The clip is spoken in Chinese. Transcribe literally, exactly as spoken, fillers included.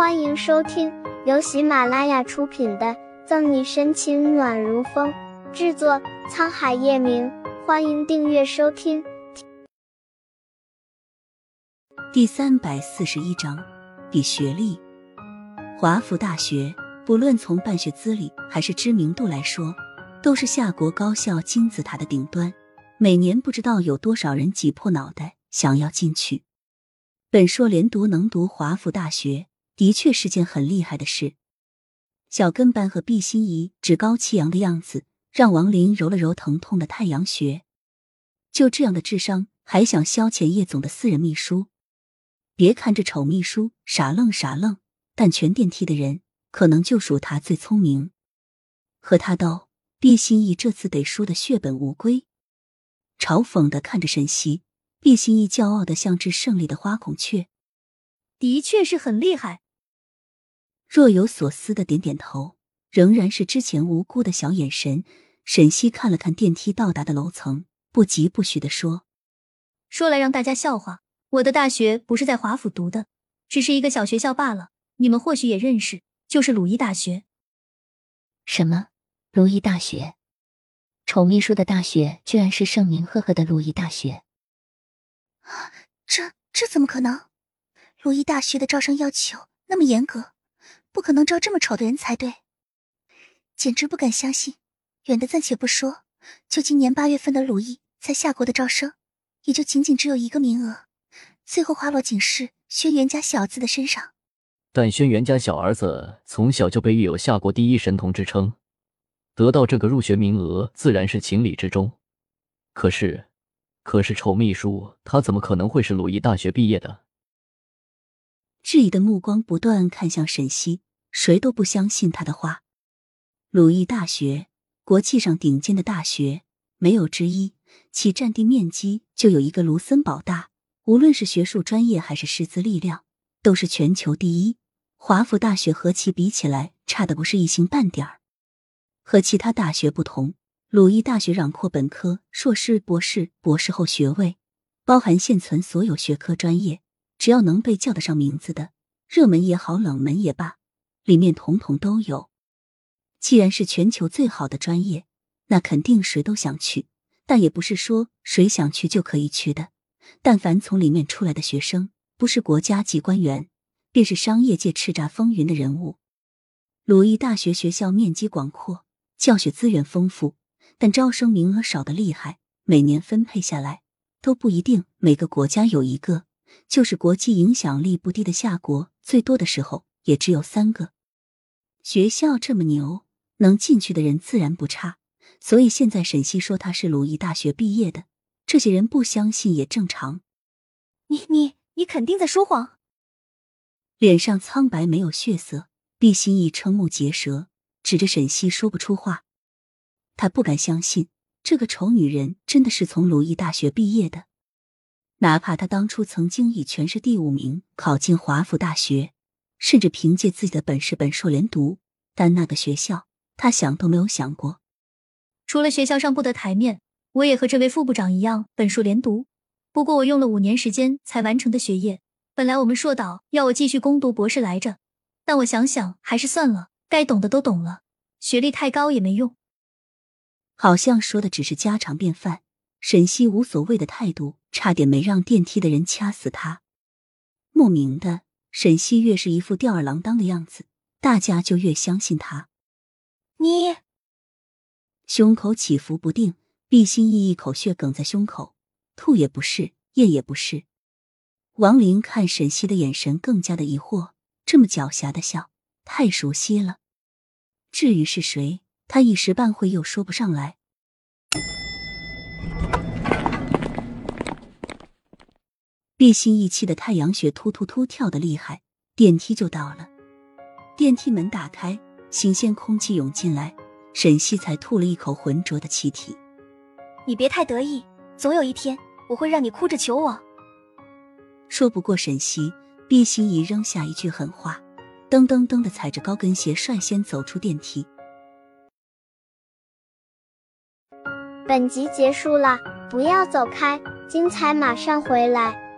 欢迎收听由喜马拉雅出品的《赠你深情暖如风》，制作沧海夜明。欢迎订阅收听。第三百四十一章，比学历。华府大学不论从办学资历还是知名度来说，都是夏国高校金字塔的顶端，每年不知道有多少人挤破脑袋想要进去。本硕连读能读华府大学，的确是件很厉害的事。小跟班和毕心怡趾高气扬的样子，让王林揉了揉疼痛的太阳穴。就这样的智商，还想消遣叶总的私人秘书？别看这丑秘书傻愣傻愣，但全电梯的人可能就属他最聪明。和他斗，毕心怡这次得输得血本无归。嘲讽地看着沈西，毕心怡骄傲的像只胜利的花孔雀，的确是很厉害。若有所思的点点头，仍然是之前无辜的小眼神。沈西看了看电梯到达的楼层，不疾不徐地说：“说来让大家笑话，我的大学不是在华府读的，只是一个小学校罢了。你们或许也认识，就是鲁伊大学。”“什么？鲁伊大学？丑秘书的大学居然是盛名赫赫的鲁伊大学？”“这这怎么可能？鲁伊大学的招生要求那么严格，不可能招这么丑的人才对。简直不敢相信。远的暂且不说，就今年八月份的鲁伊在夏国的招生，也就仅仅只有一个名额，最后花落仅是轩辕家小儿子的身上。”“但轩辕家小儿子从小就被誉有夏国第一神童之称，得到这个入学名额自然是情理之中。可是……可是丑秘书他怎么可能会是鲁伊大学毕业的？”质疑的目光不断看向沈西，谁都不相信他的话。鲁伊大学，国际上顶尖的大学，没有之一，其占地面积就有一个卢森堡大，无论是学术专业还是师资力量，都是全球第一。华府大学和其比起来，差的不是一星半点儿。和其他大学不同，鲁伊大学囊括本科、硕士、博士、博士后学位，包含现存所有学科专业，只要能被叫得上名字的，热门也好，冷门也罢，里面统统都有。既然是全球最好的专业，那肯定谁都想去，但也不是说谁想去就可以去的。但凡从里面出来的学生，不是国家级官员，便是商业界叱咤风云的人物。鲁伊大学学校面积广阔，教学资源丰富，但招生名额少得厉害，每年分配下来都不一定每个国家有一个，就是国际影响力不低的夏国，最多的时候也只有三个。学校这么牛，能进去的人自然不差，所以现在沈西说他是鲁伊大学毕业的，这些人不相信也正常。你你你肯定在说谎。脸上苍白没有血色，毕心意瞠目结舌，指着沈西说不出话。他不敢相信这个丑女人真的是从鲁伊大学毕业的，哪怕她当初曾经以全市第五名考进华府大学，甚至凭借自己的本事本硕连读，但那个学校她想都没有想过。除了学校上不得台面，我也和这位副部长一样本硕连读，不过我用了五年时间才完成的学业。本来我们硕导要我继续攻读博士来着，但我想想还是算了，该懂的都懂了，学历太高也没用。好像说的只是家常便饭，沈西无所谓的态度差点没让电梯的人掐死他。莫名的，沈西越是一副吊儿郎当的样子，大家就越相信他。你胸口起伏不定，毕心意一口血梗在胸口，吐也不是，咽也不是。王林看沈西的眼神更加的疑惑，这么狡黠的笑太熟悉了。至于是谁，他一时半会又说不上来。毕心一气的太阳穴突突突跳得厉害，电梯就到了。电梯门打开，新鲜空气涌进来，沈西才吐了一口浑浊的气体。“你别太得意，总有一天我会让你哭着求我。”说不过沈西，毕心一扔下一句狠话，噔噔噔地踩着高跟鞋率先走出电梯。本集结束了，不要走开，精彩马上回来。